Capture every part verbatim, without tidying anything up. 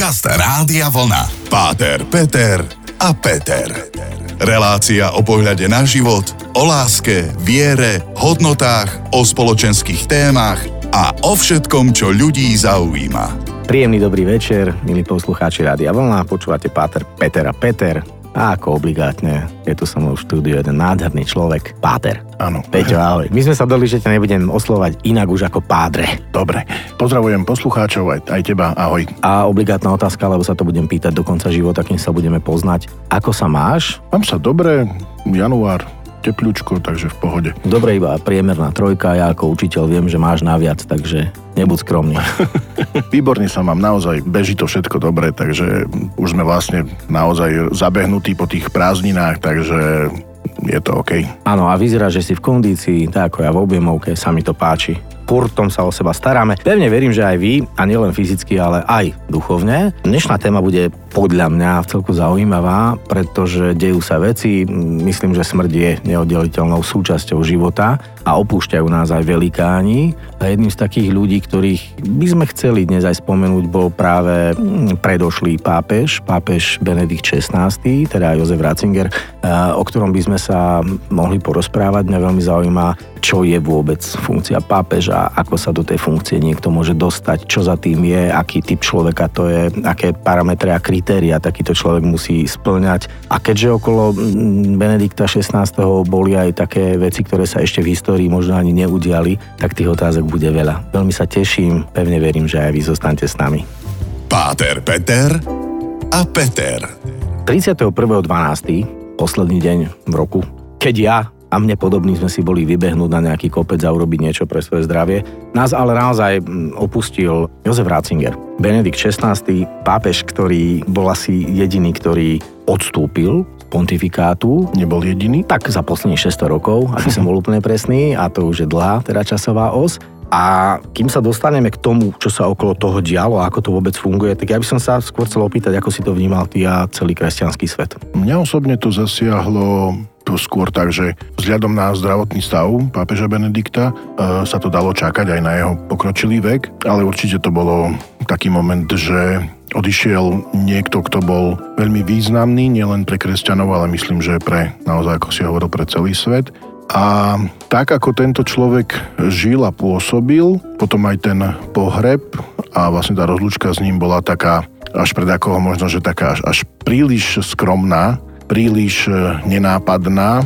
Podcast Rádia Vlna. Páter, Peter a Peter. Relácia o pohľade na život, o láske, viere, hodnotách, o spoločenských témach a o všetkom, čo ľudí zaujíma. Príjemný dobrý večer, milí poslucháči Rádia Vlna. Počúvate Páter, Peter a Peter. A ako obligátne, je tu so mnou v štúdiu jeden nádherný človek, Páter. Áno. Peťo, ahoj. My sme sa dohodli, že ťa nebudem oslovať inak už ako pádre. Dobre. Pozdravujem poslucháčov aj, aj teba, ahoj. A obligátna otázka, lebo sa to budem pýtať do konca života, kým sa budeme poznať. Ako sa máš? Mám sa dobre, január, tepľučko, takže v pohode. Dobre, iba priemerná trojka, ja ako učiteľ viem, že máš naviac, takže... Nebuď skromný. Výborne sa mám, naozaj beží to všetko dobre, takže už sme vlastne naozaj zabehnutí po tých prázdninách, takže je to OK. Áno, a vyzerá, že si v kondícii, tak ako ja v objemovke, sa mi to páči. Purtom sa o seba staráme. Pevne verím, že aj vy, a nielen fyzicky, ale aj duchovne. Dnešná téma bude podľa mňa vcelku zaujímavá, pretože dejú sa veci. Myslím, že smrť je neoddeliteľnou súčasťou života a opúšťajú nás aj velikáni. A jedným z takých ľudí, ktorých by sme chceli dnes aj spomenúť, bol práve predošlý pápež, pápež Benedikt šestnásty, teda Jozef Ratzinger, o ktorom by sme sa mohli porozprávať. Mňa veľmi zaujíma, čo je vôbec funkcia pápeža, ako sa do tej funkcie niekto môže dostať, čo za tým je, aký typ človeka to je, aké parametre a kritéria takýto človek musí spĺňať. A keďže okolo Benedikta šestnásteho boli aj také veci, ktoré sa ešte v histórii možno ani neudiali, tak tých otázok bude veľa. Veľmi sa teším, pevne verím, že aj vy zostanete s nami. Páter Peter a Peter. tridsiateho prvého dvanásteho, posledný deň v roku, keď ja a mne podobní sme si boli vybehnúť na nejaký kopec a urobiť niečo pre svoje zdravie. Nás ale naozaj opustil Jozef Ratzinger. Benedikt šestnásty, pápež, ktorý bol asi jediný, ktorý odstúpil z pontifikátu. Nebol jediný? Tak za posledných šesťsto rokov, aby som bol úplne presný, a to už je dlhá teda časová os. A kým sa dostaneme k tomu, čo sa okolo toho dialo a ako to vôbec funguje, tak ja by som sa skôr chcel opýtať, ako si to vnímal ty a celý kresťanský svet. Mňa osobne to zasiahlo... To skôr tak, že vzhľadom na zdravotný stav pápeža Benedikta e, sa to dalo čakať aj na jeho pokročilý vek, ale určite to bolo taký moment, že odišiel niekto, kto bol veľmi významný, nielen pre kresťanov, ale myslím, že pre, naozaj, ako si hovoril, pre celý svet. A tak, ako tento človek žil a pôsobil, potom aj ten pohreb a vlastne tá rozlúčka s ním bola taká, až pre takoho možno, že taká až, až príliš skromná, príliš nenápadná,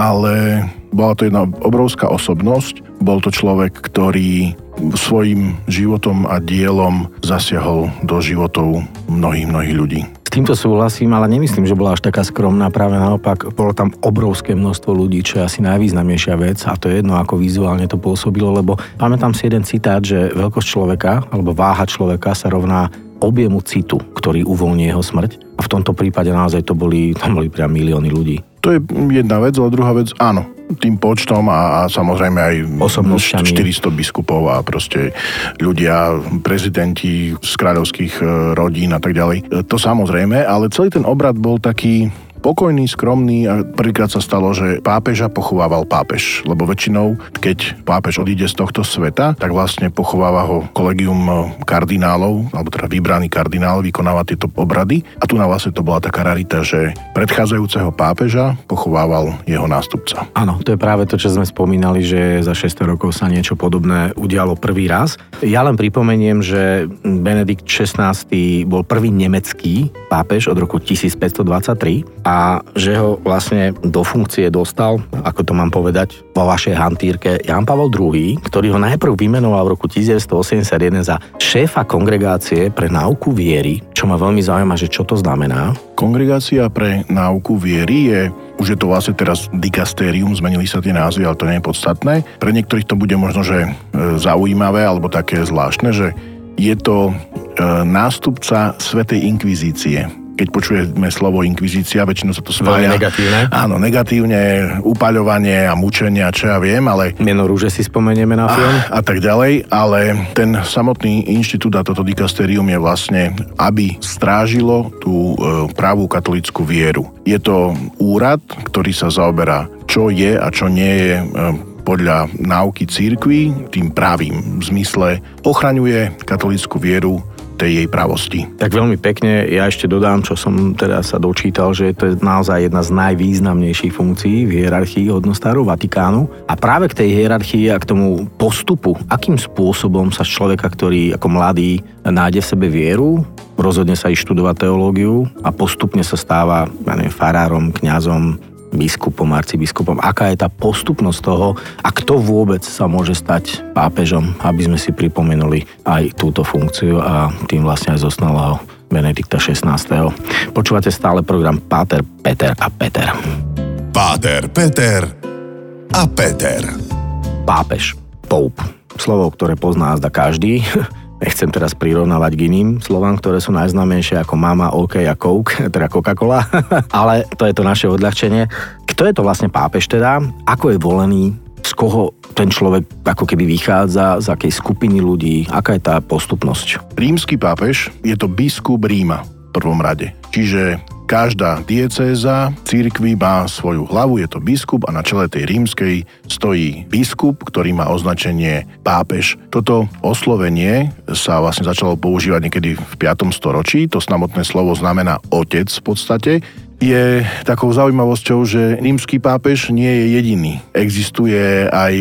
ale bola to jedna obrovská osobnosť. Bol to človek, ktorý svojim životom a dielom zasiahol do životov mnohých, mnohých ľudí. S týmto súhlasím, ale nemyslím, že bola až taká skromná. Práve naopak, bolo tam obrovské množstvo ľudí, čo je asi najvýznamnejšia vec, a to je jedno, ako vizuálne to pôsobilo, lebo pamätám si jeden citát, že veľkosť človeka alebo váha človeka sa rovná objemu citu, ktorý uvoľní jeho smrť. A v tomto prípade naozaj to boli, tam boli priam milióny ľudí. To je jedna vec, ale druhá vec, áno, tým počtom a, a samozrejme aj osobnosťami. štyristo biskupov a proste ľudia, prezidenti z kráľovských rodín a tak ďalej. To samozrejme, ale celý ten obrad bol taký pokojný, skromný a prvýkrát sa stalo, že pápeža pochovával pápež, lebo väčšinou, keď pápež odíde z tohto sveta, tak vlastne pochováva ho kolegium kardinálov, alebo teda vybraný kardinál vykonáva tieto obrady a tu na vlastne to bola taká rarita, že predchádzajúceho pápeža pochovával jeho nástupca. Áno, to je práve to, čo sme spomínali, že za šesťsto rokov sa niečo podobné udialo prvý raz. Ja len pripomeniem, že Benedikt šestnásty bol prvý nemecký pápež od roku tisícpäťstodvadsaťtri a a že ho vlastne do funkcie dostal, ako to mám povedať, vo vašej hantírke Ján Pavol druhý, ktorý ho najprv vymenoval v roku devätnásťstoosemdesiatjeden za šéfa kongregácie pre náuku viery, čo ma veľmi zaujíma, že čo to znamená. Kongregácia pre náuku viery je, už je to vlastne teraz dikastérium, zmenili sa tie názvy, ale to nie je podstatné. Pre niektorých to bude možno, že zaujímavé alebo také zvláštne, že je to nástupca Svätej inkvizície. Keď počujeme slovo inkvizícia, väčšinou sa to spája. Veľmi negatívne. Áno, negatívne, upaľovanie a mučenie, čo ja viem, ale... Meno rúže si spomenieme na film. A, a tak ďalej, ale ten samotný inštitút a toto dikastérium je vlastne, aby strážilo tú e, pravú katolícku vieru. Je to úrad, ktorý sa zaoberá, čo je a čo nie je... E, podľa náuky cirkvi, tým pravým v zmysle ochraňuje katolícku vieru tej jej pravosti. Tak veľmi pekne, ja ešte dodám, čo som teda sa dočítal, že to je naozaj jedna z najvýznamnejších funkcií v hierarchii hodnostárov Vatikánu. A práve k tej hierarchii a k tomu postupu, akým spôsobom sa človeka, ktorý ako mladý nájde v sebe vieru, rozhodne sa i študovať teológiu a postupne sa stáva, ja neviem, farárom, kňazom, biskupom, arcibiskupom. Aká je tá postupnosť toho a kto vôbec sa môže stať pápežom, aby sme si pripomenuli aj túto funkciu a tým vlastne aj zosnalého Benedikta šestnásteho. Počúvate stále program Páter, Peter a Peter. Páter, Peter a Peter. Pápež, Pope. Slovo, ktoré pozná zda každý. Nechcem teraz prirovnávať k iným slovám, ktoré sú najznámejšie ako mama, OK a Coke, teda Coca-Cola, ale to je to naše odľahčenie. Kto je to vlastne pápež teda? Ako je volený? Z koho ten človek ako keby vychádza? Z akej skupiny ľudí? Aká je tá postupnosť? Rímsky pápež je to biskup Ríma v prvom rade. Čiže každá diecéza cirkvi má svoju hlavu, je to biskup a na čele tej rímskej stojí biskup, ktorý má označenie pápež. Toto oslovenie sa vlastne začalo používať niekedy v piatom storočí. To samotné slovo znamená otec v podstate. Je takou zaujímavosťou, že rímsky pápež nie je jediný. Existuje aj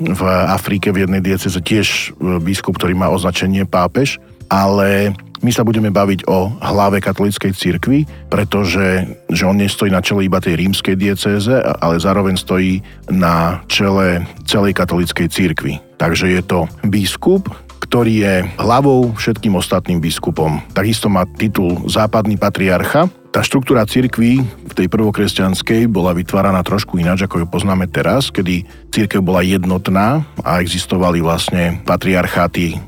v Afrike v jednej dieceze tiež biskup, ktorý má označenie pápež, ale my sa budeme baviť o hlave katolíckej cirkvi, pretože že on nestojí na čele iba tej rímskej diecéze, ale zároveň stojí na čele celej katolíckej cirkvi. Takže je to biskup, ktorý je hlavou všetkým ostatným biskupom. Takisto má titul západný patriarcha. Tá štruktúra cirkvi v tej prvokresťanskej bola vytváraná trošku ináč, ako ju poznáme teraz, kedy cirkev bola jednotná a existovali vlastne patriarcháty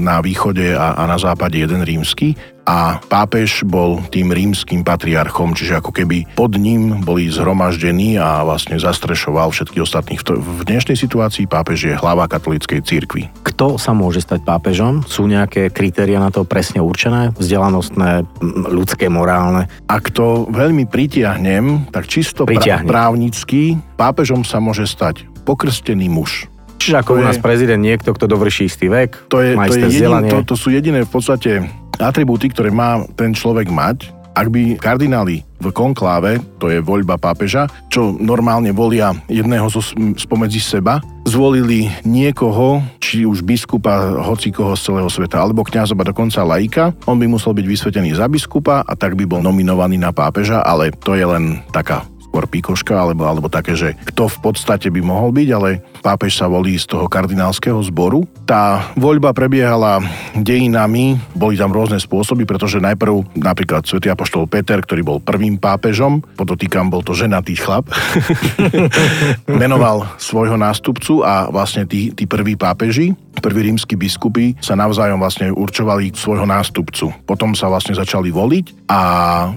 na východe a na západe jeden rímsky. A pápež bol tým rímskym patriarchom, čiže ako keby pod ním boli zhromaždení a vlastne zastrešoval všetkých ostatných. V dnešnej situácii pápež je hlava katolíckej cirkvi. Kto sa môže stať pápežom? Sú nejaké kritériá na to presne určené? Vzdelanostné, ľudské, morálne? Ak to veľmi pritiahnem, tak čisto pritiahnem. Právnicky pápežom sa môže stať pokrstený muž. Čiže ako to u nás je prezident, niekto, kto dovrší istý vek, to je, má to isté je vzdelanie. To, to sú jediné v podstate atribúty, ktoré má ten človek mať. Ak by kardináli v konkláve, to je voľba pápeža, čo normálne volia jedného zo spomedzi seba, zvolili niekoho, či už biskupa, hoci koho z celého sveta, alebo kňaza, dokonca laika, on by musel byť vysvetený za biskupa a tak by bol nominovaný na pápeža, ale to je len taká skôr pikoška, alebo, alebo také, že kto v podstate by mohol byť, ale pápež sa volí z toho kardinálskeho zboru. Tá voľba prebiehala dejinami, boli tam rôzne spôsoby, pretože najprv napríklad svätý apoštol Peter, ktorý bol prvým pápežom, podotýkam, bol to ženatý chlap, menoval svojho nástupcu a vlastne tí, tí prví pápeži, prví rímski biskupy sa navzájom vlastne určovali svojho nástupcu. Potom sa vlastne začali voliť a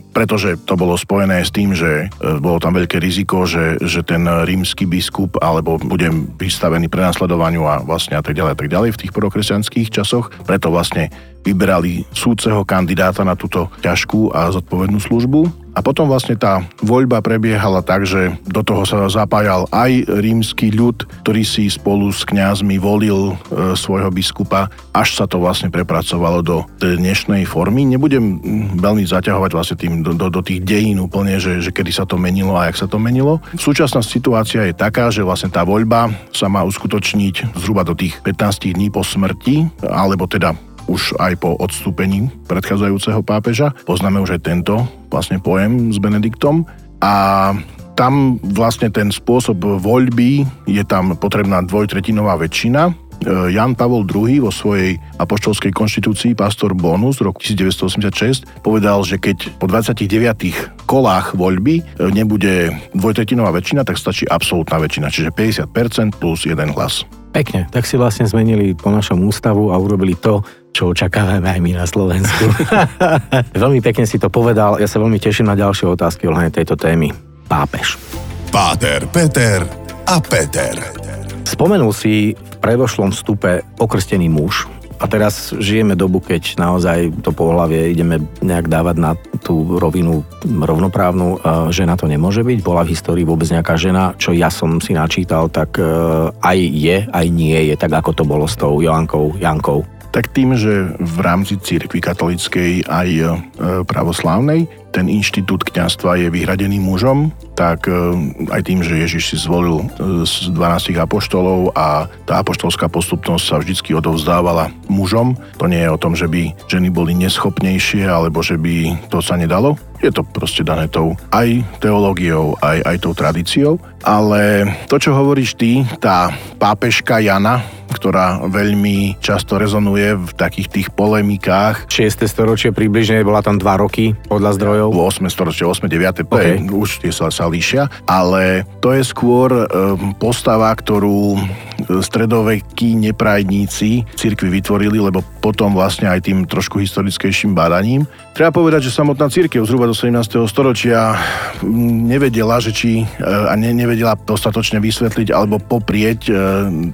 pretože to bolo spojené s tým, že bolo tam veľké riziko, že, že ten rímsky biskup alebo bude vystavený prenasledovaniu a vlastne a tak ďalej a tak ďalej v tých prvokresťanských časoch. Preto vlastne vyberali súdceho kandidáta na túto ťažkú a zodpovednú službu. A potom vlastne tá voľba prebiehala tak, že do toho sa zapájal aj rímsky ľud, ktorý si spolu s kňazmi volil e, svojho biskupa, až sa to vlastne prepracovalo do dnešnej formy. Nebudem veľmi zaťahovať vlastne tým do, do, do tých dejín úplne, že, že kedy sa to menilo a jak sa to menilo. Súčasná situácia je taká, že vlastne tá voľba sa má uskutočniť zhruba do tých pätnásť dní po smrti, alebo teda už aj po odstúpení predchádzajúceho pápeža. Poznáme už aj tento vlastne pojem s Benediktom a tam vlastne ten spôsob voľby je tam potrebná dvojtretinová väčšina. Jan Pavol druhý vo svojej apoštolskej konštitúcii Pastor Bonus z roku devätnásť osemdesiatšesť povedal, že keď po dvadsiatich deviatich kolách voľby nebude dvojtretinová väčšina, tak stačí absolútna väčšina, čiže päťdesiat percent plus jeden hlas. Pekne, tak si vlastne zmenili po našom ústavu a urobili to, čo očakávame aj my na Slovensku. Veľmi pekne si to povedal, ja sa veľmi teším na ďalšie otázky ohľadne tejto témy. Pápež. Páter, Peter a Peter. Spomenul si v predošlom vstupe pokrstený muž a teraz žijeme dobu, keď naozaj to pohlavie ideme nejak dávať na tú rovinu rovnoprávnu. Žena to nemôže byť, bola v histórii vôbec nejaká žena, čo ja som si načítal, tak aj je, aj nie je, tak ako to bolo s tou Joankou, Jankou. Tak tým, že v rámci cirkvi katolíckej aj pravoslávnej ten inštitút kňazstva je vyhradený mužom, tak aj tým, že Ježiš si zvolil z dvanástich apoštolov a tá apoštolská postupnosť sa vždycky odovzdávala mužom, to nie je o tom, že by ženy boli neschopnejšie alebo že by to sa nedalo. Je to proste dané tou aj teológiou, aj, aj tou tradíciou. Ale to, čo hovoríš ty, tá pápežka Jana, ktorá veľmi často rezonuje v takých tých polemikách. šieste storočie približne, bola tam dva roky podľa zdrojov. ôsme storočie, ôsme deviate Okay. Už tie sa, sa líšia, ale to je skôr e, postava, ktorú stredovekí neprajdníci cirkvi vytvorili, lebo potom vlastne aj tým trošku historickejším bádaním. Treba povedať, že samotná cirkev zhruba do sedemnásteho storočia nevedela, že či a ne, nevedela dostatočne vysvetliť alebo poprieť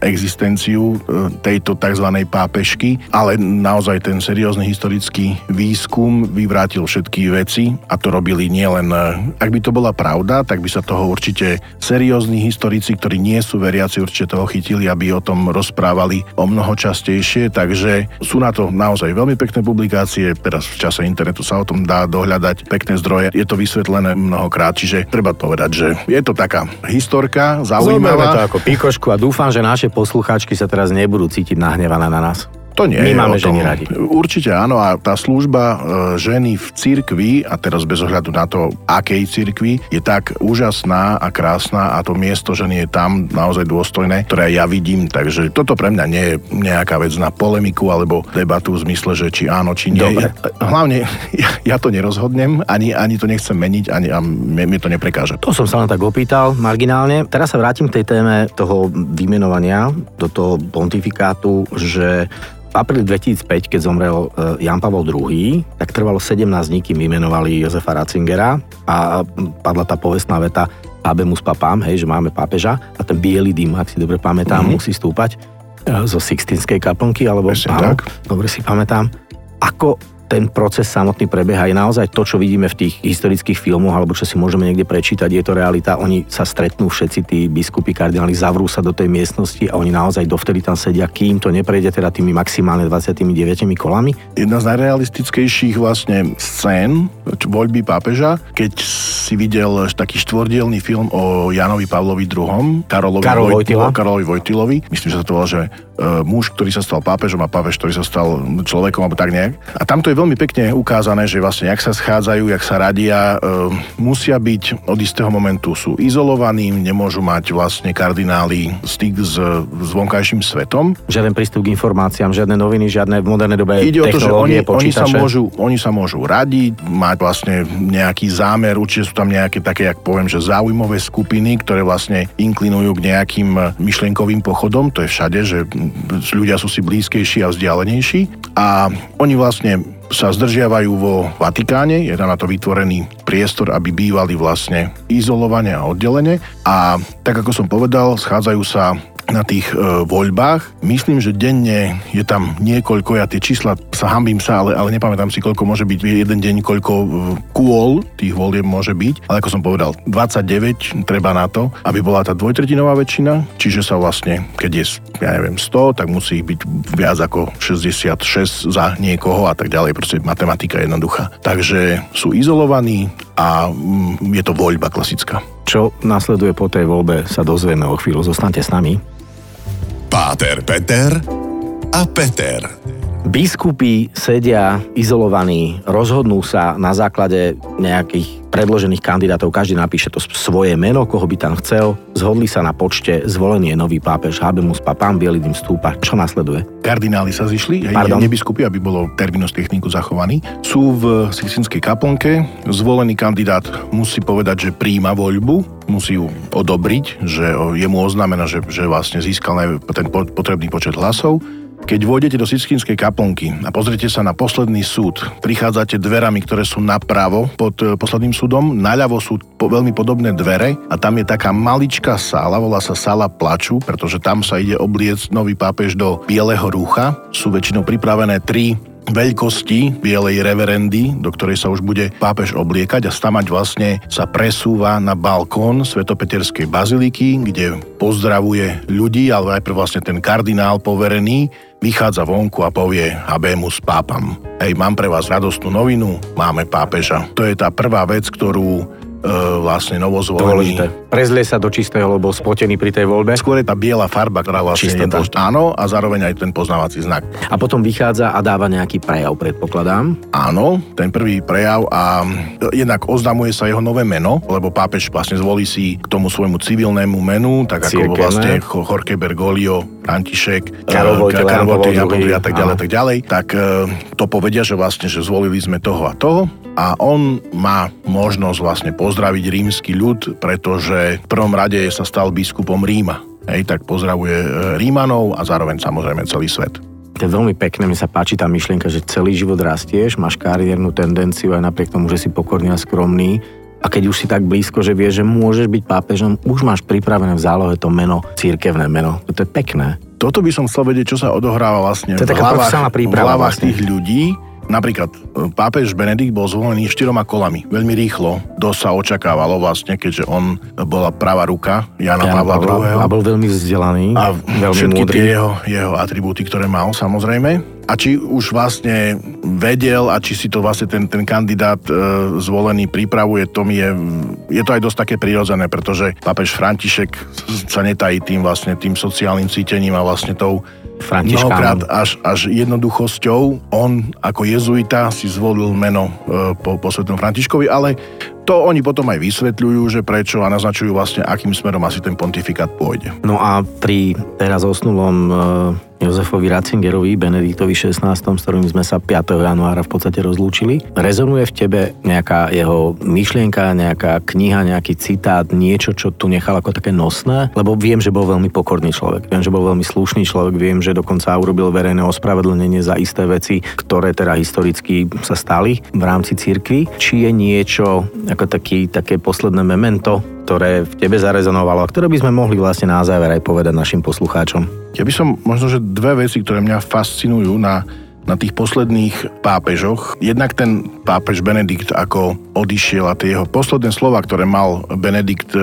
existenciu tejto tzv. Pápežky, ale naozaj ten seriózny historický výskum vyvrátil všetky veci a to robili nielen, ak by to bola pravda, tak by sa toho určite seriózni historici, ktorí nie sú veriaci, určite toho chytili, aby o tom rozprávali o mnoho častejšie, takže sú na to naozaj veľmi pekné publikácie, teraz v čase internetu tu sa o tom dá dohľadať pekné zdroje. Je to vysvetlené mnohokrát, čiže treba povedať, že je to taká historka zaujímavá. Zoberieme to ako pikošku a dúfam, že naše poslucháčky sa teraz nebudú cítiť nahnevané na nás. To nie. My máme ženy radi. Určite áno, a tá služba ženy v cirkvi, a teraz bez ohľadu na to, akej cirkvi, je tak úžasná a krásna a to miesto ženy je tam naozaj dôstojné, ktoré ja vidím, takže toto pre mňa nie je nejaká vec na polemiku alebo debatu v zmysle, že či áno, či nie. Dobre. Hlavne ja, ja to nerozhodnem, ani, ani to nechcem meniť, ani a mi to neprekáže. To som sa len tak opýtal marginálne. Teraz sa vrátim k tej téme toho vymenovania, do toho pontifikátu, že v apríli dvetisícpäť, keď zomrel Jan Pavol druhý, tak trvalo sedemnásť dní, kým vymenovali Jozefa Ratzingera a padla tá povestná veta Habemus Papam, hej, že máme pápeža a ten biely dym, ak si dobre pamätám, mm-hmm. musí stúpať zo Sixtínskej kaplnky, alebo áno, dobre si pamätám. Ako ten proces samotný prebieha, je naozaj to, čo vidíme v tých historických filmoch, alebo čo si môžeme niekde prečítať, je to realita. Oni sa stretnú všetci tí biskupy, kardináli, zavrú sa do tej miestnosti a oni naozaj dovtedy tam sedia, kým to neprejde teda tými maximálne dvadsiatimi deviatimi kolami. Jedna z najrealistickejších vlastne scén voľby pápeža, keď si videl taký štvordielny film o Janovi Pavlovi druhom, Karolovi Karol Vojtyla. Karolovi Vojtylovi. Myslím, že sa to volá, že muž, ktorý sa stal pápežom a pápež, ktorý sa stal človekom alebo tak nejak. A tamto je veľmi pekne ukázané, že vlastne jak sa schádzajú, jak sa radia, e, musia byť od istého momentu sú izolovaní, nemôžu mať vlastne kardináli styk s vonkajším svetom. Žiaden prístup k informáciám, žiadne noviny, žiadne v modernej dobe ide o to, že oni, oni, sa môžu, oni sa môžu radiť, mať vlastne nejaký zámer, určite sú tam nejaké také, jak poviem, že záujmové skupiny, ktoré vlastne inklinujú k nejakým myšlienkovým pochodom, to je všade, že ľudia sú si blízkejší a vzdialenejší a oni vlastne sa zdržiavajú vo Vatikáne, je tam na to vytvorený priestor, aby bývali vlastne izolovane a oddelene a tak ako som povedal, schádzajú sa na tých e, voľbách. Myslím, že denne je tam niekoľko, ja tie čísla sa hambím sa, ale, ale nepamätám si, koľko môže byť jeden deň, koľko e, kôl tých volieb môže byť, ale ako som povedal, dvadsaťdeväť treba na to, aby bola tá dvojtretinová väčšina, čiže sa vlastne, keď je, ja neviem, sto, tak musí byť viac ako šesťdesiatšesť za niekoho a tak ďalej, proste matematika je jednoduchá. Takže sú izolovaní a mm, je to voľba klasická. Čo nasleduje po tej voľbe, sa dozvieme o chvíľu. Zostaňte s nami. Páter Peter a Peter. Biskupy sedia izolovaní, rozhodnú sa na základe nejakých predložených kandidátov, každý napíše to svoje meno, koho by tam chcel, zhodli sa na počte, zvolený je nový pápež, Habemus Papam, biely dym stúpa. Čo nasleduje? Kardináli sa zišli, aj nebiskupy, aby bolo terminus technicus zachovaný, sú v Sixtínskej kaplnke, zvolený kandidát musí povedať, že prijíma voľbu, musí ju odobriť, že je mu oznámené, že, že vlastne získal ten potrebný počet hlasov. Keď vôjdete do Sixtínskej kaplnky a pozriete sa na posledný súd, prichádzate dverami, ktoré sú napravo pod posledným súdom, naľavo sú po, veľmi podobné dvere a tam je taká maličká sála, volá sa sála plaču, pretože tam sa ide obliecť nový pápež do bieleho rúcha. Sú väčšinou pripravené tri veľkosti bielej reverendy, do ktorej sa už bude pápež obliekať a stamať vlastne sa presúva na balkón Svätopeterskej baziliky, kde pozdravuje ľudí, ale najprv vlastne ten kardinál poverený vychádza vonku a povie Habémus pápam. Hej, mám pre vás radostnú novinu, máme pápeža. To je tá prvá vec, ktorú e, vlastne novozvolený... Dôležité. Prezlie sa do čistého, lebo spotený pri tej voľbe. Skôr je tá biela farba, ktorá vlastne nepozná. Áno, a zároveň aj ten poznávací znak. A potom vychádza a dáva nejaký prejav, predpokladám. Áno, ten prvý prejav a jednak oznamuje sa jeho nové meno, lebo pápež vlastne zvolí si k tomu svojmu civilnému menu, tak ako Církevné. Vlastne Jorge Bergoglio, František, Karol Vojtila, Karol Vojtila, Vojtila a tak ďalej, tak ďalej, tak to povedia, že vlastne, že zvolili sme toho a toho a on má možnosť vlastne pozdraviť rímsky ľud, pretože v prvom rade sa stal biskupom Ríma. Hej, tak pozdravuje Rímanov a zároveň samozrejme celý svet. To je veľmi pekné, mi sa páči tá myšlienka, že celý život rastieš, máš kariérnu tendenciu aj napriek tomu, že si pokorný a skromný. A keď už si tak blízko, že vieš, že môžeš byť pápežom, už máš pripravené v zálohe to meno, cirkevné meno. To je pekné. Toto by som chcel vedieť, čo sa odohráva vlastne v hlavách, v hlavách vlastne. Tých ľudí. Napríklad pápež Benedikt bol zvolený štyroma kolami, veľmi rýchlo. Dosť sa očakávalo vlastne, keďže on bola pravá ruka Jana Pavla druhého. A bol veľmi vzdelaný a veľmi všetky múdry. Tie jeho, jeho atribúty, ktoré mal samozrejme. A či už vlastne vedel a či si to vlastne ten, ten kandidát e, zvolený pripravuje, to mi je, je to aj dosť také prirodzené, pretože pápež František sa netají tým vlastne tým sociálnym cítením a vlastne tou mnohokrát až, až jednoduchosťou. On ako jezuita si zvolil meno e, po, po svätom Františkovi, ale to oni potom aj vysvetľujú, že prečo a naznačujú vlastne, akým smerom asi ten pontifikát pôjde. No a pri teraz osnulom e, Jozefovi Ratzingerovi, Benediktovi šestnástom, s ktorým sme sa piateho januára v podstate rozlúčili, rezonuje v tebe nejaká jeho myšlienka, nejaká kniha, nejaký citát, niečo, čo tu nechal ako také nosné? Lebo viem, že bol veľmi pokorný človek, viem, že bol veľmi slušný človek, viem, že dokonca urobil verejné ospravedlnenie za isté veci, ktoré teda historicky sa stali v rámci cirkvi. Či je niečo ako taký, také posledné memento, ktoré v tebe zarezonovalo a ktoré by sme mohli vlastne na záver aj povedať našim poslucháčom? Ja by som možno, že dve veci, ktoré mňa fascinujú na, na tých posledných pápežoch. Jednak ten pápež Benedikt, ako odišiel a tie jeho posledné slova, ktoré mal Benedikt,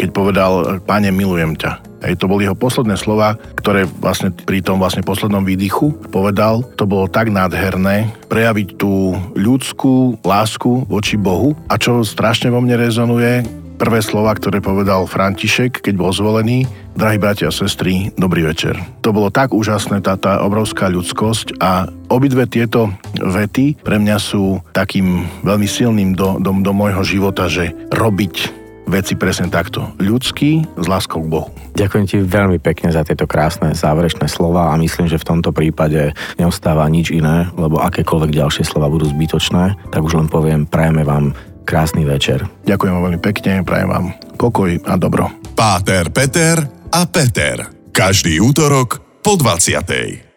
keď povedal Pane, milujem ťa. Hej, to boli jeho posledné slova, ktoré vlastne pri tom vlastne poslednom výdychu povedal. To bolo tak nádherné prejaviť tú ľudskú lásku voči Bohu. A čo strašne vo mne rezonuje, prvé slova, ktoré povedal František, keď bol zvolený, drahí bratia a sestry, dobrý večer. To bolo tak úžasné, tá, tá obrovská ľudskosť a obidve tieto vety pre mňa sú takým veľmi silným do, do, do môjho života, že robiť veci presne takto. Ľudský s láskou k Bohu. Ďakujem ti veľmi pekne za tieto krásne záverečné slova a myslím, že v tomto prípade neostáva nič iné, lebo akékoľvek ďalšie slova budú zbytočné, tak už len poviem, prajeme vám krásny večer. Ďakujem vám veľmi pekne, prajem vám pokoj a dobro. Páter, Peter a Peter. Každý útorok po dvadsiatej.